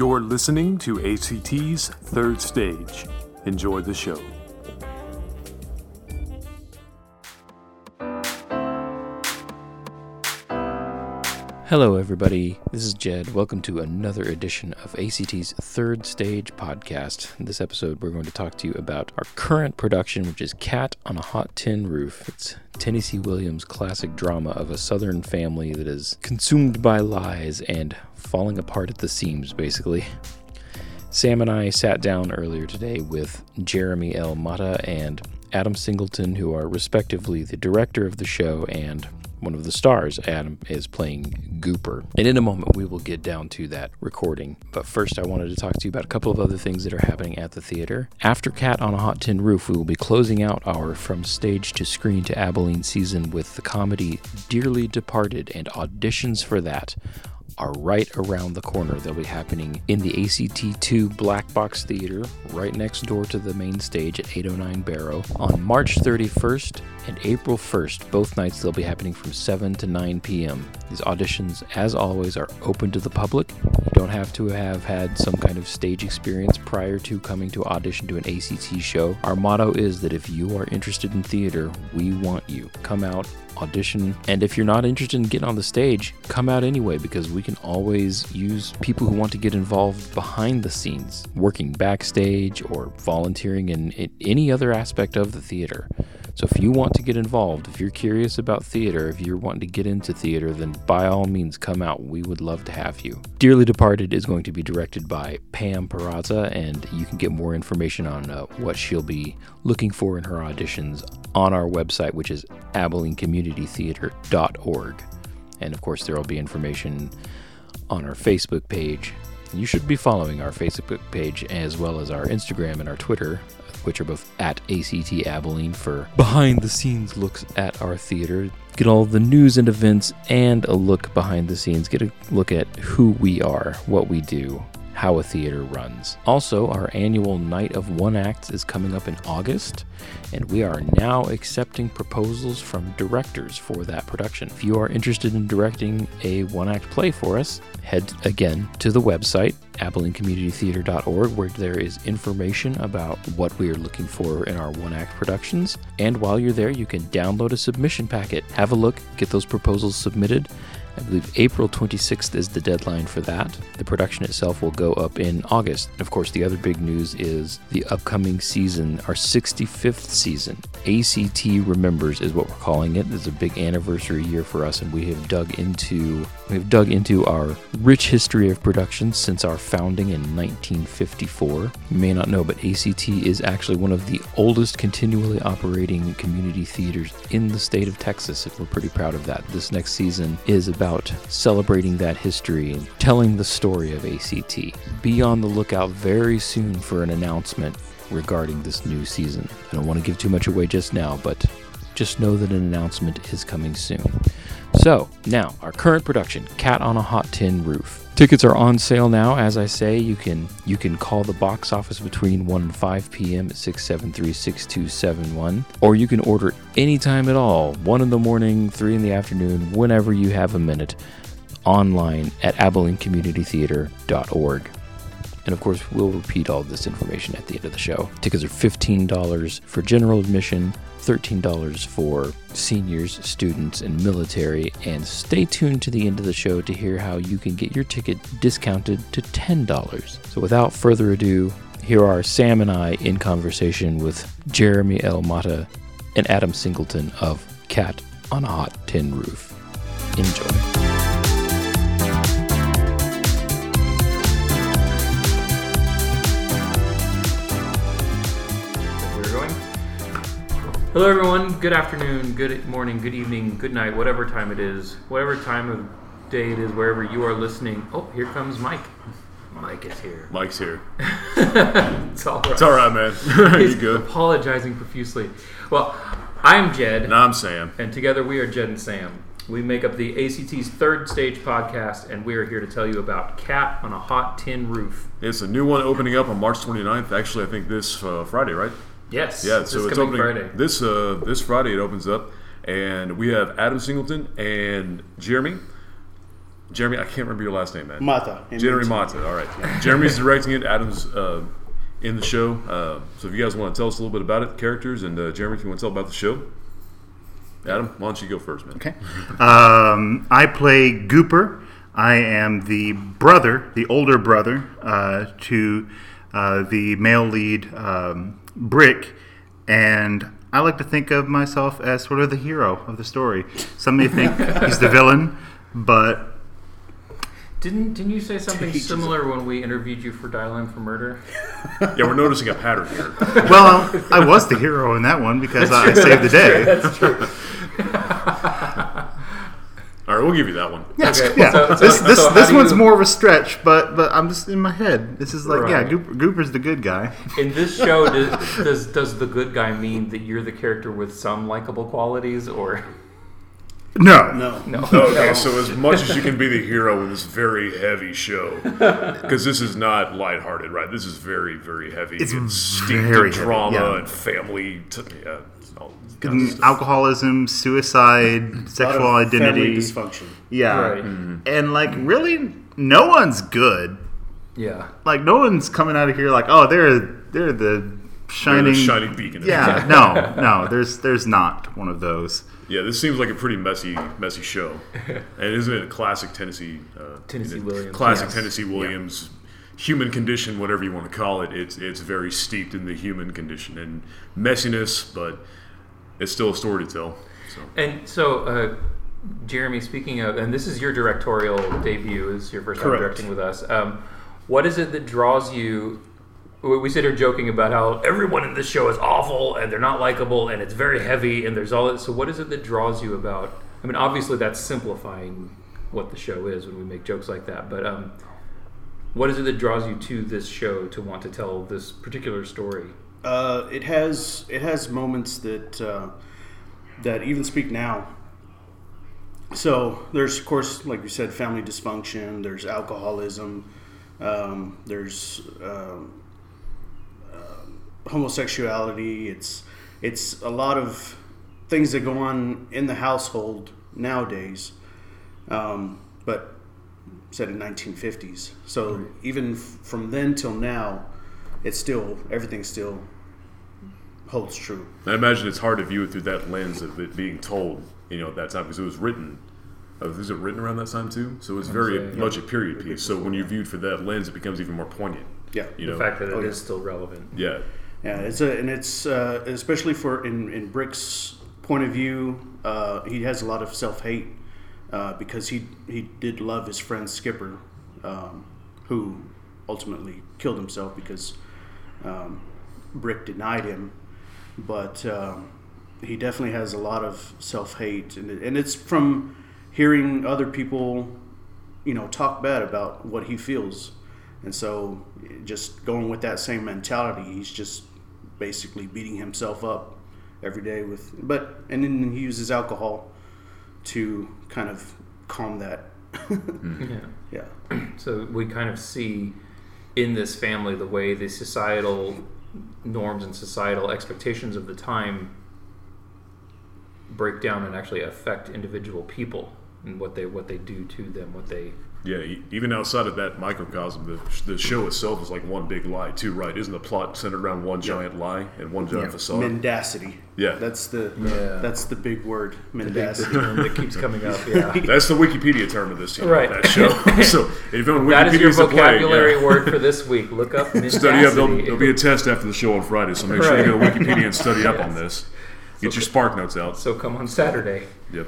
You're listening to ACT's Third Stage. Enjoy the show. Hello, everybody. This is Jed. Welcome to another edition of ACT's Third Stage podcast. In this episode, we're going to talk to you about our current production, which is Cat on a Hot Tin Roof. It's Tennessee Williams' classic drama of a Southern family that is consumed by lies and falling apart at the seams, basically. Sam and I sat down earlier today with Jeremy L. Mata and Adam Singleton, who are respectively the director of the show and one of the stars. Adam is playing Gooper. And in a moment, we will get down to that recording. But first, I wanted to talk to you about a couple of other things that are happening at the theater. After Cat on a Hot Tin Roof, we will be closing out our From Stage to Screen to Abilene season with the comedy Dearly Departed, and auditions for that are right around the corner. They'll be happening in the ACT2 Black Box Theater, right next door to the main stage at 809 Barrow, on March 31st and April 1st. Both nights they'll be happening from 7 to 9 p.m. These auditions, as always, are open to the public. You don't have to have had some kind of stage experience prior to coming to audition to an ACT show. Our motto is that if you are interested in theater, we want you. Come out, audition, and if you're not interested in getting on the stage, come out anyway, because we can always use people who want to get involved behind the scenes, working backstage or volunteering in any other aspect of the theater. So if you want to get involved, if you're curious about theater, if you're wanting to get into theater, then by all means come out. We would love to have you. Dearly Departed is going to be directed by Pam Peraza, and you can get more information on what she'll be looking for in her auditions on our website, which is abilenecommunitytheater.org. And of course, there will be information on our Facebook page. You should be following our Facebook page as well as our Instagram and our Twitter, which are both at ACT Abilene, for behind-the-scenes looks at our theater. Get all the news and events and a look behind the scenes. Get a look at who we are, what we do, how a theater runs. Also, our annual Night of One Acts is coming up in August, and we are now accepting proposals from directors for that production. If you are interested in directing a one-act play for us, head again to the website, abilenecommunitytheater.org, where there is information about what we are looking for in our one-act productions. And while you're there, you can download a submission packet. Have a look, get those proposals submitted. I believe April 26th is the deadline for that. The production itself will go up in August. Of course, the other big news is the upcoming season, our 65th season. ACT Remembers is what we're calling it. It's a big anniversary year for us, and we have dug into our rich history of productions since our founding in 1954. You may not know, but ACT is actually one of the oldest continually operating community theaters in the state of Texas, and we're pretty proud of that. This next season is about celebrating that history and telling the story of ACT. Be on the lookout very soon for an announcement regarding this new season. I don't want to give too much away just now, but just know that an announcement is coming soon. So, now, our current production, Cat on a Hot Tin Roof. Tickets are on sale now. As I say, you can call the box office between 1 and 5 p.m. at 673-6271, or you can order anytime at all, 1 in the morning, 3 in the afternoon, whenever you have a minute, online at abilenecommunitytheater.org. And of course, we'll repeat all this information at the end of the show. Tickets are $15 for general admission, $13 for seniors, students, and military. And stay tuned to the end of the show to hear how you can get your ticket discounted to $10. So without further ado, here are Sam and I in conversation with Jeremy L. Mata and Adam Singleton of Cat on a Hot Tin Roof. Enjoy. Hello everyone, good afternoon, good morning, good evening, good night, whatever time it is, whatever time of day it is, wherever you are listening. Oh, here comes Mike. Mike is here. Mike's here. It's all right. It's all right, man. He's good. Apologizing profusely. Well, I'm Jed. And I'm Sam. And together we are Jed and Sam. We make up the ACT's Third Stage podcast, and we are here to tell you about Cat on a Hot Tin Roof. It's a new one opening up on March 29th, actually I think this Friday, right? Yes. Yeah. So it's opening Friday. This Friday it opens up, and we have Adam Singleton and Jeremy Jeremy, I can't remember your last name, man. Mata. Jeremy Mata. All right. Yeah. Jeremy's directing it. Adam's in the show. So if you guys want to tell us a little bit about it, characters, and Jeremy, if you want to tell about the show. Adam, why don't you go first, man? Okay. I play Gooper. I am the brother, the older brother, to the male lead, Brick, and I like to think of myself as sort of the hero of the story. Some may think he's the villain, but... Didn't you say something similar when we interviewed you for Dial In for Murder? Yeah, we're noticing a pattern here. Well, I was the hero in that one because I saved the day. That's true. All right, we'll give you that one. Yeah, okay. Yeah. This one's more of a stretch, but I'm just in my head. This is like, right. Yeah, Gooper's the good guy. In this show, does the good guy mean that you're the character with some likable qualities, or...? No. Okay, so as much as you can be the hero in this very heavy show, because this is not lighthearted, right? This is very, very heavy. It's steeped in drama and family. Alcoholism, suicide, sexual identity, family dysfunction. Yeah, right. Mm-hmm. And like, really, no one's good. Yeah, like no one's coming out of here like, oh, they're the shining beacon. Yeah, no, there's not one of those. Yeah, this seems like a pretty messy show, and isn't it a classic Tennessee Williams? Classic, yes. Tennessee Williams, yeah. Human condition, whatever you want to call it. It's very steeped in the human condition and messiness, but it's still a story to tell. So. And so, Jeremy, speaking of, and this is your directorial debut, is your first time directing with us. What is it that draws you? We sit here joking about how everyone in this show is awful and they're not likable and it's very heavy and there's all that. So what is it that draws you about? I mean, obviously that's simplifying what the show is when we make jokes like that. But what is it that draws you to this show to want to tell this particular story? It has moments that even speak now. So there's, of course, like you said, family dysfunction. There's alcoholism. There's... homosexuality, it's a lot of things that go on in the household nowadays, but set in 1950s, so right. Even from then till now, it's still, everything still holds true. I imagine it's hard to view it through that lens of it being told, at that time, because it was written around that time too, so it's much a period piece, so when you view it for that lens, it becomes even more poignant. Yeah, the fact that it is still relevant. Yeah. Yeah, it's especially for in Brick's point of view, he has a lot of self-hate because he did love his friend Skipper, who ultimately killed himself because Brick denied him, but he definitely has a lot of self-hate, and it's from hearing other people, talk bad about what he feels. And so, just going with that same mentality, he's just basically beating himself up every day and then he uses alcohol to kind of calm that. Yeah. Yeah. So we kind of see in this family the way the societal norms and societal expectations of the time break down and actually affect individual people and what they do to them, what they. Yeah, even outside of that microcosm, the show itself is like one big lie too, right? Isn't the plot centered around one giant lie and one giant facade? Mendacity. Yeah, that's the big word. Mendacity, the term that keeps coming up. Yeah, that's the Wikipedia term of this show. Right. That show. So if you that is your vocabulary word for this week. Look up mendacity. Study up. There'll be a test after the show on Friday, so make sure you go to Wikipedia and study up on this. Get your Spark Notes out. So come on Saturday. Yep.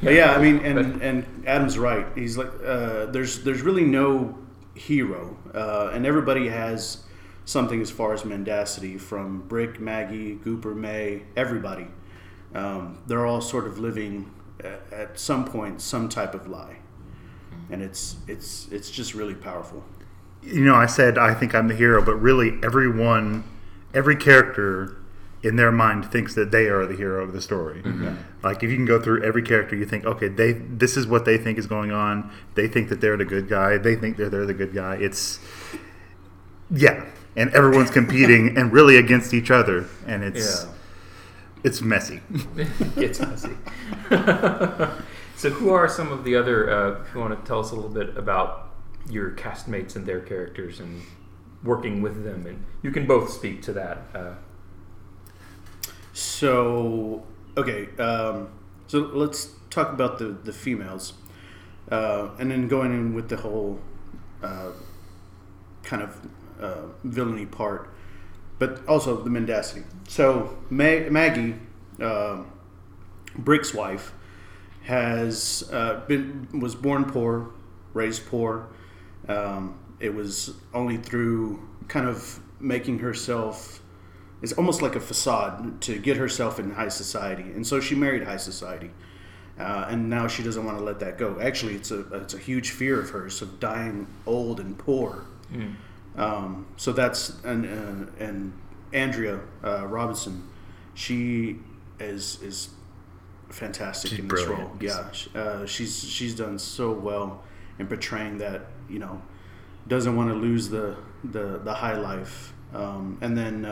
Yeah, I mean, and Adam's right. He's like, there's really no hero, and everybody has something as far as mendacity, from Brick, Maggie, Gooper, May, everybody. They're all sort of living at some point some type of lie, and it's just really powerful. I said I think I'm the hero, but really every character in their mind thinks that they are the hero of the story. Mm-hmm. Like if you can go through every character, you think, okay, this is what they think is going on. They think that they're the good guy. They think they're the good guy. And everyone's competing and really against each other, and it's messy. It's messy. So who are some of the other, if you want to tell us a little bit about your castmates and their characters and working with them, and you can both speak to that. So, okay, so let's talk about the females, and then going in with the whole kind of villainy part, but also the mendacity. So Maggie, Brick's wife, has was born poor, raised poor. It was only through kind of making herself, it's almost like a facade to get herself in high society, and so she married high society, and now she doesn't want to let that go. Actually, it's a huge fear of hers of dying old and poor. Mm. So that's and Andrea Robinson, she is fantastic. She's in this role. Yeah, she's done so well in portraying that, you know, doesn't want to lose the high life. And then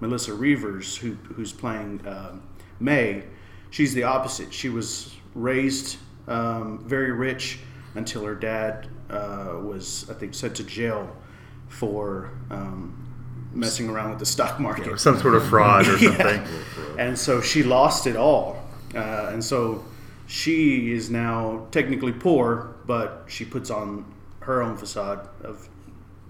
Melissa Reavers, who's playing May, she's the opposite. She was raised very rich until her dad was, I think, sent to jail for messing around with the stock market. Or some sort of fraud or something. Yeah. And so she lost it all. And so she is now technically poor, but she puts on her own facade of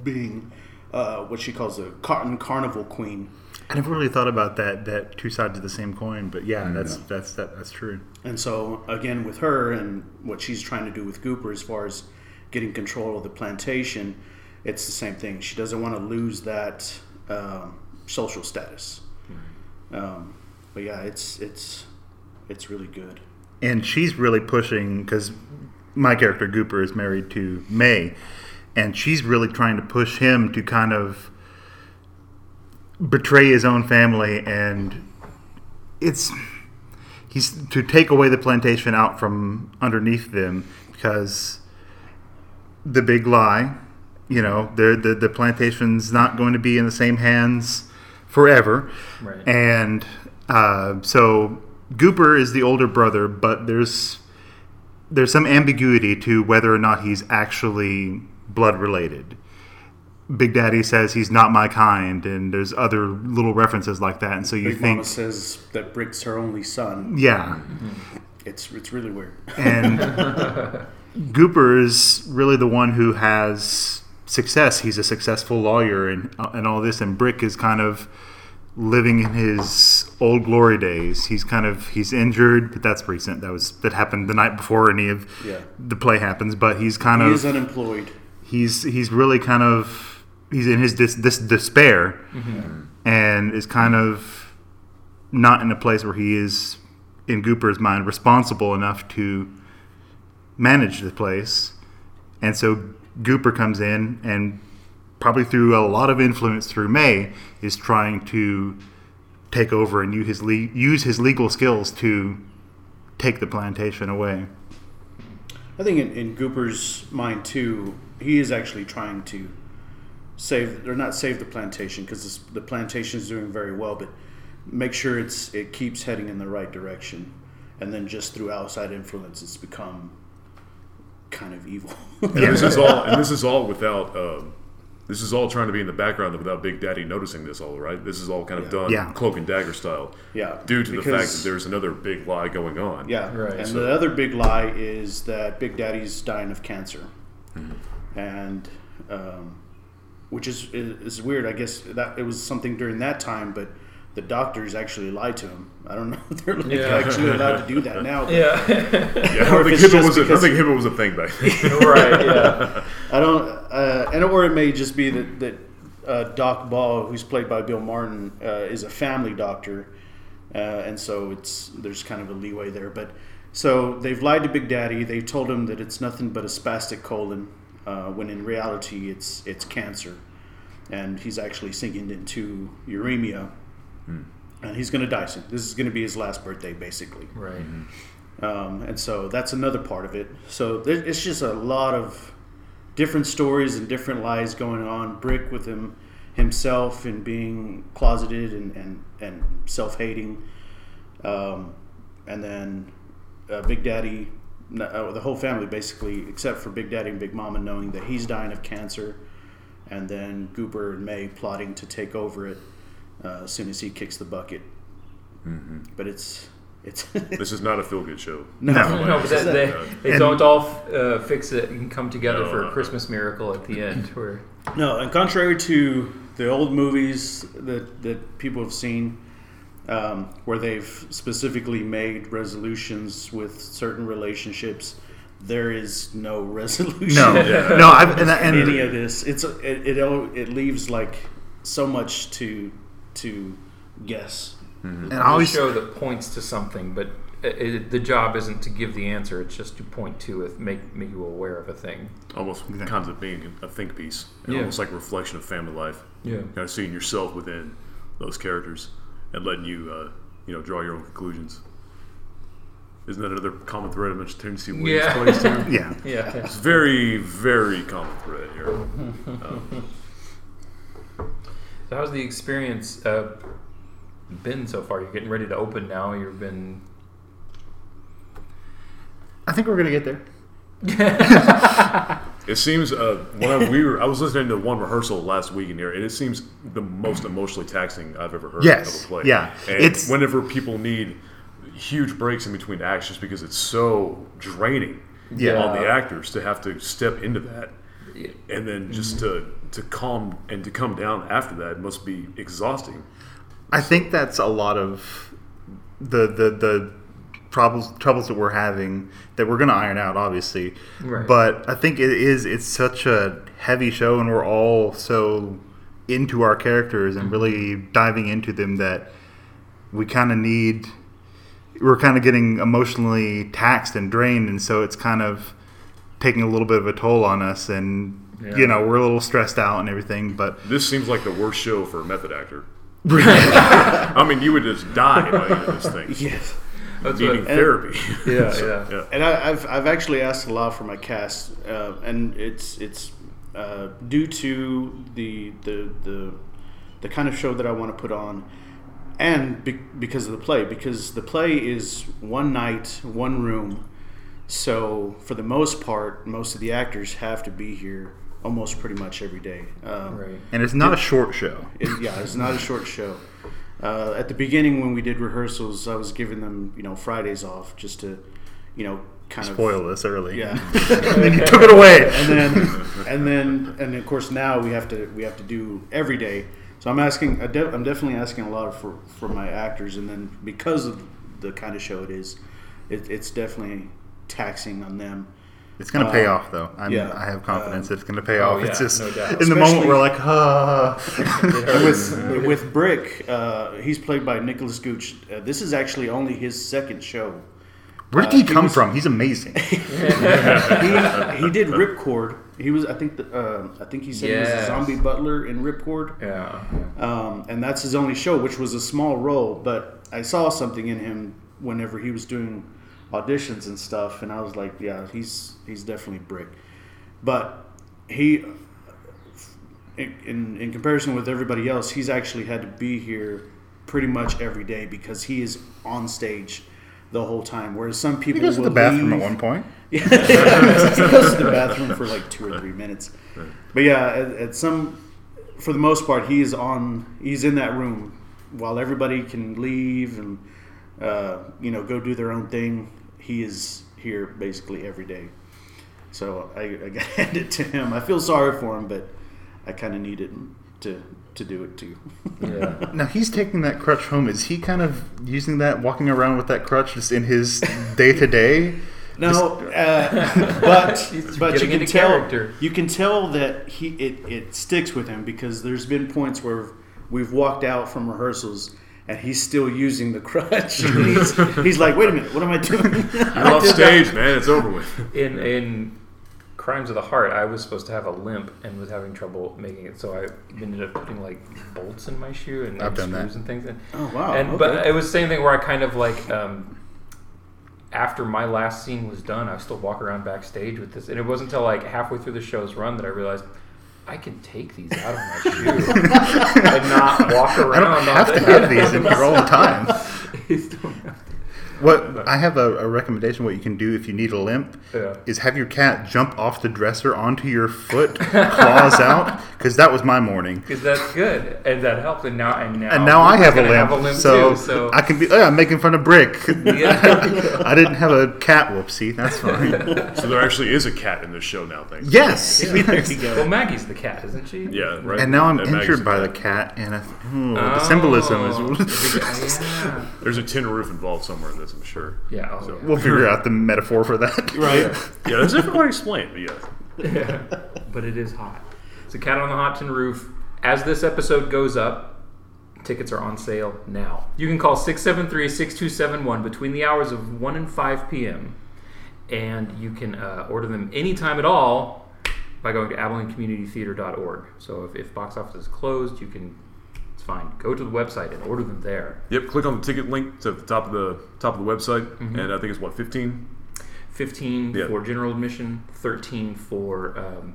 being what she calls the cotton carnival queen. I never really thought about that two sides of the same coin, but yeah, that's true. And so again, with her and what she's trying to do with Gooper as far as getting control of the plantation, it's the same thing. She doesn't want to lose that social status. Mm-hmm. But yeah, it's really good. And she's really pushing, because my character Gooper is married to May, and she's really trying to push him to kind of betray his own family, and he's to take away the plantation out from underneath them, because the big lie, you know, the plantation's not going to be in the same hands forever, right. And so Gooper is the older brother, but there's some ambiguity to whether or not he's actually blood related. Big Daddy says he's not my kind, and there's other little references like that. And so you Big think Mama says that Brick's her only son. Yeah, mm-hmm. It's really weird. And Gooper is really the one who has success. He's a successful lawyer and all this. And Brick is kind of living in his old glory days. He's injured, but that's recent. That happened the night before any of the play happens. But he's unemployed. He's really kind of. He's in his this despair, mm-hmm. and is kind of not in a place where he is, in Gooper's mind, responsible enough to manage the place. And so Gooper comes in, and probably through a lot of influence through May, is trying to take over and use his legal skills to take the plantation away. I think in Gooper's mind too, he is actually trying to not save the plantation, because the plantation is doing very well, but make sure it keeps heading in the right direction, and then just through outside influence, it's become kind of evil. This is all trying to be in the background without Big Daddy noticing this all, right? This is all kind of done cloak and dagger style, due to the fact that there's another big lie going on. Yeah, right. And the other big lie is that Big Daddy's dying of cancer, mm-hmm. and which is weird. I guess that it was something during that time, but the doctors actually lied to him. I don't know if they're actually allowed to do that now. I think HIPAA was a thing back then. Right, yeah. I don't, and or it may just be that Doc Ball, who's played by Bill Martin, is a family doctor, and so there's kind of a leeway there. But so they've lied to Big Daddy. They've told him that it's nothing but a spastic colon, when in reality it's cancer, and he's actually sinking into uremia. And he's going to die soon. This is going to be his last birthday, basically. Right. And so that's another part of it. So it's just a lot of different stories and different lies going on. Brick with himself and being closeted and self-hating. And then Big Daddy the whole family basically, except for Big Daddy and Big Mama, knowing that he's dying of cancer, and then Goober and May plotting to take over it as soon as he kicks the bucket. Mm-hmm. But it's this is not a feel-good show. No, but they don't all fix it and come together for a Christmas miracle at the end. Where no, and contrary to the old movies that people have seen, where they've specifically made resolutions with certain relationships, there is no resolution. In any of this, it leaves like so much to guess. Mm-hmm. And always show that points to something, but the job isn't to give the answer; it's just to point to it, make you aware of a thing. Almost kind of being a think piece, almost like a reflection of family life. Yeah, kind of seeing yourself within those characters and letting you, draw your own conclusions. Isn't that another common thread of much Tennessee Williams plays too? Yeah, it's very, very common thread here. So, how's the experience? Been so far? You're getting ready to open now. I think we're gonna get there. It seems I was listening to one rehearsal last week in here, and it seems the most emotionally taxing I've ever heard of a play. Yeah, and it's whenever people need huge breaks in between actions because it's so draining on the actors to have to step into that, and then just to calm and to come down after that must be exhausting. I think that's a lot of the troubles that we're having that we're going to iron out, obviously. Right. But I think it's such a heavy show, and we're all so into our characters and really diving into them that we're kind of getting emotionally taxed and drained, and so it's kind of taking a little bit of a toll on us, and we're a little stressed out and everything. But this seems like the worst show for a method actor. I mean, you would just die by this thing. Yes, that's needing therapy. And I've actually asked a lot for my cast, and it's due to the kind of show that I want to put on, and because of the play. Because the play is one night, one room, so for the most part, most of the actors have to be here almost pretty much every day. Right. And it's not a short show. It's not a short show. At the beginning when we did rehearsals, I was giving them, Fridays off just to, kind of... Spoil this early. Yeah. And then you took it away. And of course now we have to do every day. So I'm definitely asking a lot for my actors, and then because of the kind of show it is, it's definitely taxing on them. It's going to pay off, though. I have confidence it's going to pay off. Yeah, it's just, no doubt. In the moment, we're like, With Brick, he's played by Nicholas Gooch. This is actually only his second show. Where did he come from? He's amazing. He did Ripcord. He was, I think he said he was a zombie butler in Ripcord. Yeah. And that's his only show, which was a small role. But I saw something in him whenever he was doing auditions and stuff, and I was like, he's definitely Brick. But he, in comparison with everybody else, he's actually had to be here pretty much every day because he is on stage the whole time, whereas some people will leave. He goes to the bathroom at one point. He goes to the bathroom for like 2 or 3 minutes. But for the most part, he's in that room while everybody can leave and go do their own thing. He is here basically every day, so I got handed to him. I feel sorry for him, but I kind of needed him to do it too. Yeah. Now he's taking that crutch home. Is he kind of using that, walking around with that crutch just in his day to day? No, but you can tell that it sticks with him, because there's been points where we've walked out from rehearsals and he's still using the crutch. He's like, wait a minute, what am I doing? You're off stage, man. It's over with. In Crimes of the Heart, I was supposed to have a limp and was having trouble making it, so I ended up putting like bolts in my shoe and like, screws and things. Oh, wow. But it was the same thing where I kind of like, after my last scene was done, I would still walk around backstage with this. And it wasn't until like halfway through the show's run that I realized, I can take these out of my shoe and not walk around. I don't have to have these in your own time. What I have a recommendation. What you can do if you need a limp is have your cat jump off the dresser onto your foot, claws out, because that was my morning. Because that's good, and that helped. And now I have a limp, so I can be making fun of Brick. Yeah. I didn't have a cat. Whoopsie, that's fine. So there actually is a cat in this show now. Thanks. Yes. Yes. Well, Maggie's the cat, isn't she? Yeah. Right. And now I'm injured by the cat, and the symbolism is. Yeah. There's a tin roof involved somewhere in this, I'm sure. Yeah, so we'll figure out the metaphor for that. Right? Yeah, that's difficult to explain, but yeah. But it is hot. So Cat on the Hot Tin Roof. As this episode goes up, tickets are on sale now. You can call 673-6271 between the hours of 1 and 5 p.m. And you can order them anytime at all by going to abilenecommunitytheater.org. So if box office is closed, you can... Fine. Go to the website and order them there. Yep. Click on the ticket link to the top of the website, and I think it's what 15. 15 for general admission. 13 for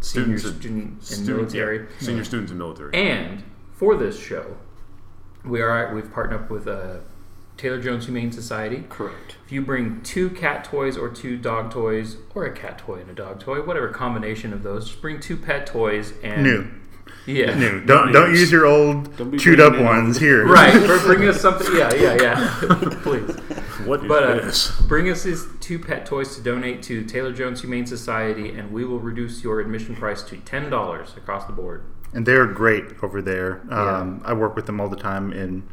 senior students and military. And for this show, we've partnered up with Taylor Jones Humane Society. Correct. If you bring 2 cat toys or 2 dog toys or a cat toy and a dog toy, whatever combination of those, just bring 2 pet toys and new. Yeah. No, don't use your old chewed up ones here. Right. Bring us something. Yeah. Please. Bring us these 2 pet toys to donate to Taylor Jones Humane Society, and we will reduce your admission price to $10 across the board. And they're great over there. I work with them all the time in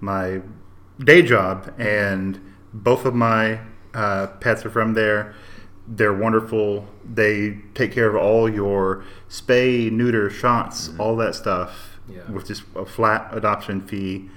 my day job, and both of my pets are from there. They're wonderful. They take care of all your spay, neuter, shots, all that stuff with just a flat adoption fee.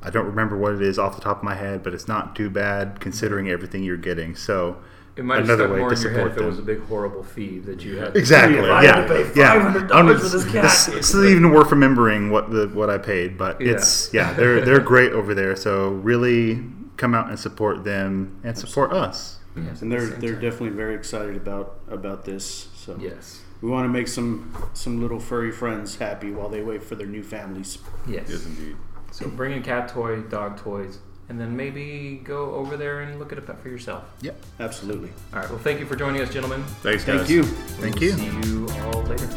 I don't remember what it is off the top of my head, but it's not too bad considering everything you're getting. So it might have stuck more in your head if it was a big horrible fee that you had. Exactly. To pay $500 for this cat. This isn't even worth remembering what I paid, but they're great over there. So really come out and support them and support us. Yes, and they're definitely very excited about this. So yes, we want to make some little furry friends happy while they wait for their new families. Yes indeed. So bring a cat toy, dog toys, and then maybe go over there and look at a pet for yourself. Yep, absolutely. All right. Well, thank you for joining us, gentlemen. Thanks, guys. Thank you. We'll see you all later.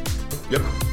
Yep.